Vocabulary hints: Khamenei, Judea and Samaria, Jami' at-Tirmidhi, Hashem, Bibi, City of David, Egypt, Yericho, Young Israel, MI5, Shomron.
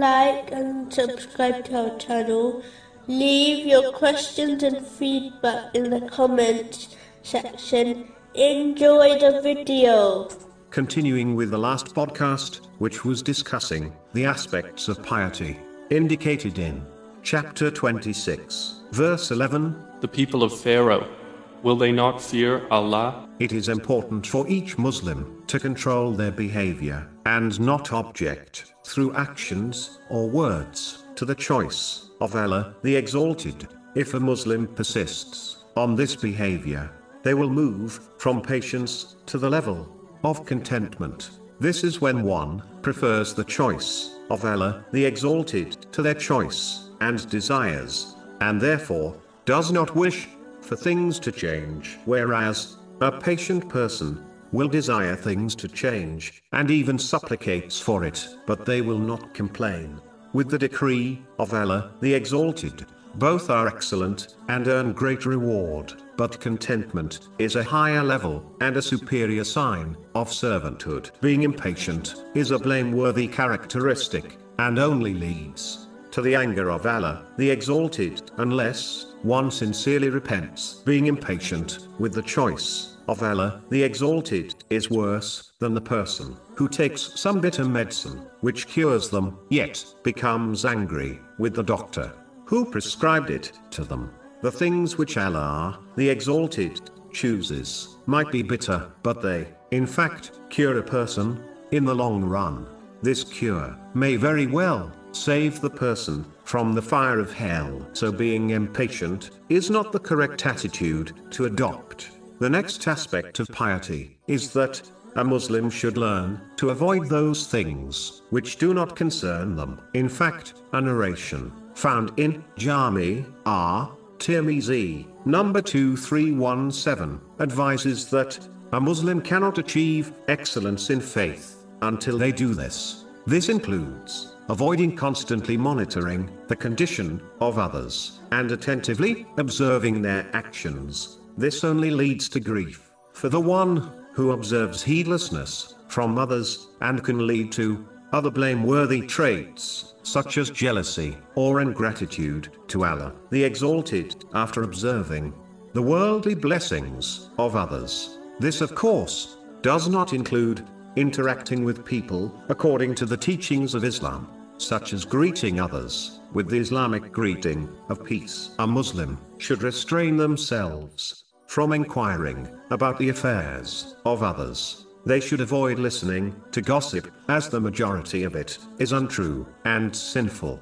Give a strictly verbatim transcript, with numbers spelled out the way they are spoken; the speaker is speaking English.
like and subscribe to our channel. Leave your questions and feedback in the comments section. Enjoy the video. Continuing with the last podcast, which was discussing the aspects of piety, indicated in chapter twenty-six, verse eleven. The people of Pharaoh, will they not fear Allah? It is important for each Muslim to control their behavior, and not object, through actions or words, to the choice of Allah, the Exalted. If a Muslim persists on this behavior, they will move from patience to the level of contentment. This is when one prefers the choice of Allah, the Exalted, to their choice and desires, and therefore does not wish for things to change, whereas a patient person will desire things to change, and even supplicates for it, but they will not complain. With the decree of Allah, the Exalted, both are excellent and earn great reward, but contentment is a higher level and a superior sign of servanthood. Being impatient is a blameworthy characteristic, and only leads to the anger of Allah, the Exalted, unless one sincerely repents. Being impatient with the choice of Allah, the Exalted, is worse than the person who takes some bitter medicine, which cures them, yet becomes angry with the doctor who prescribed it to them. The things which Allah, the Exalted, chooses might be bitter, but they, in fact, cure a person in the long run. This cure may very well save the person from the fire of hell. So being impatient is not the correct attitude to adopt. The next aspect of piety is that a Muslim should learn to avoid those things which do not concern them. In fact, a narration found in Jami' at-Tirmidhi, number two three one seven, advises that a Muslim cannot achieve excellence in faith until they do this. This includes avoiding constantly monitoring the condition of others, and attentively observing their actions. This only leads to grief for the one who observes heedlessness from others, and can lead to other blameworthy traits, such as jealousy or ingratitude to Allah, the Exalted. After observing the worldly blessings of others, this of course does not include interacting with people according to the teachings of Islam, such as greeting others with the Islamic greeting of peace. A Muslim should restrain themselves from inquiring about the affairs of others. They should avoid listening to gossip, as the majority of it is untrue and sinful.